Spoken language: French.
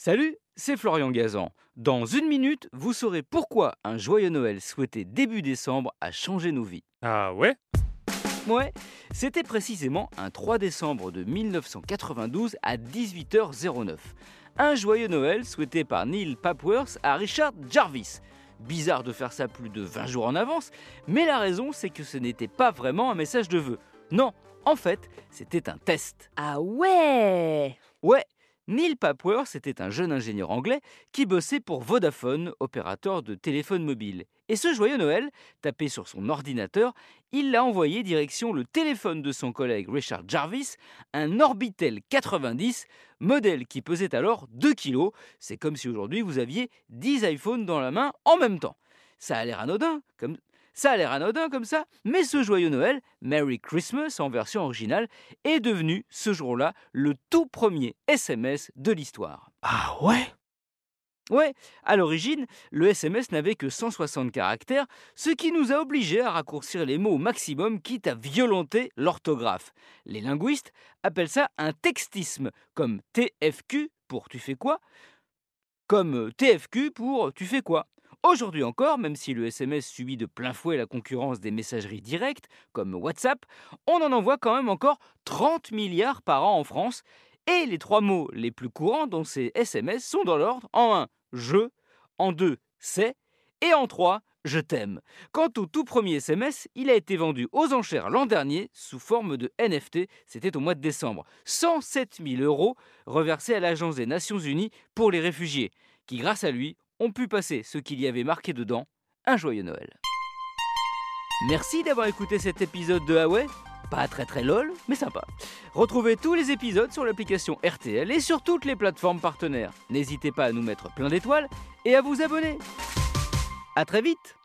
Salut, c'est Florian Gazan. Dans une minute, vous saurez pourquoi un joyeux Noël souhaité début décembre a changé nos vies. Ah ouais ? Ouais, c'était précisément un 3 décembre de 1992 à 18h09. Un joyeux Noël souhaité par Neil Papworth à Richard Jarvis. Bizarre de faire ça plus de 20 jours en avance, mais la raison c'est que ce n'était pas vraiment un message de vœux. Non, en fait, c'était un test. Ah ouais ? Ouais. Neil Papworth était un jeune ingénieur anglais qui bossait pour Vodafone, opérateur de téléphone mobile. Et ce joyeux Noël, tapé sur son ordinateur, il l'a envoyé direction le téléphone de son collègue Richard Jarvis, un Orbitel 90, modèle qui pesait alors 2 kilos. C'est comme si aujourd'hui vous aviez 10 iPhones dans la main en même temps. Ça a l'air anodin comme ça, mais ce joyeux Noël, Merry Christmas en version originale, est devenu ce jour-là le tout premier SMS de l'histoire. Ah ouais ? Ouais, à l'origine, le SMS n'avait que 160 caractères, ce qui nous a obligés à raccourcir les mots au maximum, quitte à violenter l'orthographe. Les linguistes appellent ça un textisme, comme TFQ pour tu fais quoi ? Comme TFQ pour tu fais quoi ? Aujourd'hui encore, même si le SMS subit de plein fouet la concurrence des messageries directes, comme WhatsApp, on en envoie quand même encore 30 milliards par an en France. Et les 3 mots les plus courants dans ces SMS sont dans l'ordre en 1, je, en 2, c'est, et en 3, je t'aime. Quant au tout premier SMS, il a été vendu aux enchères l'an dernier sous forme de NFT, c'était au mois de décembre. 107 000 € reversés à l'Agence des Nations Unies pour les réfugiés, qui grâce à lui, on put passer ce qu'il y avait marqué dedans, un joyeux Noël. Merci d'avoir écouté cet épisode de Ah Ouais ? Pas très très lol, mais sympa. Retrouvez tous les épisodes sur l'application RTL et sur toutes les plateformes partenaires. N'hésitez pas à nous mettre plein d'étoiles et à vous abonner. À très vite.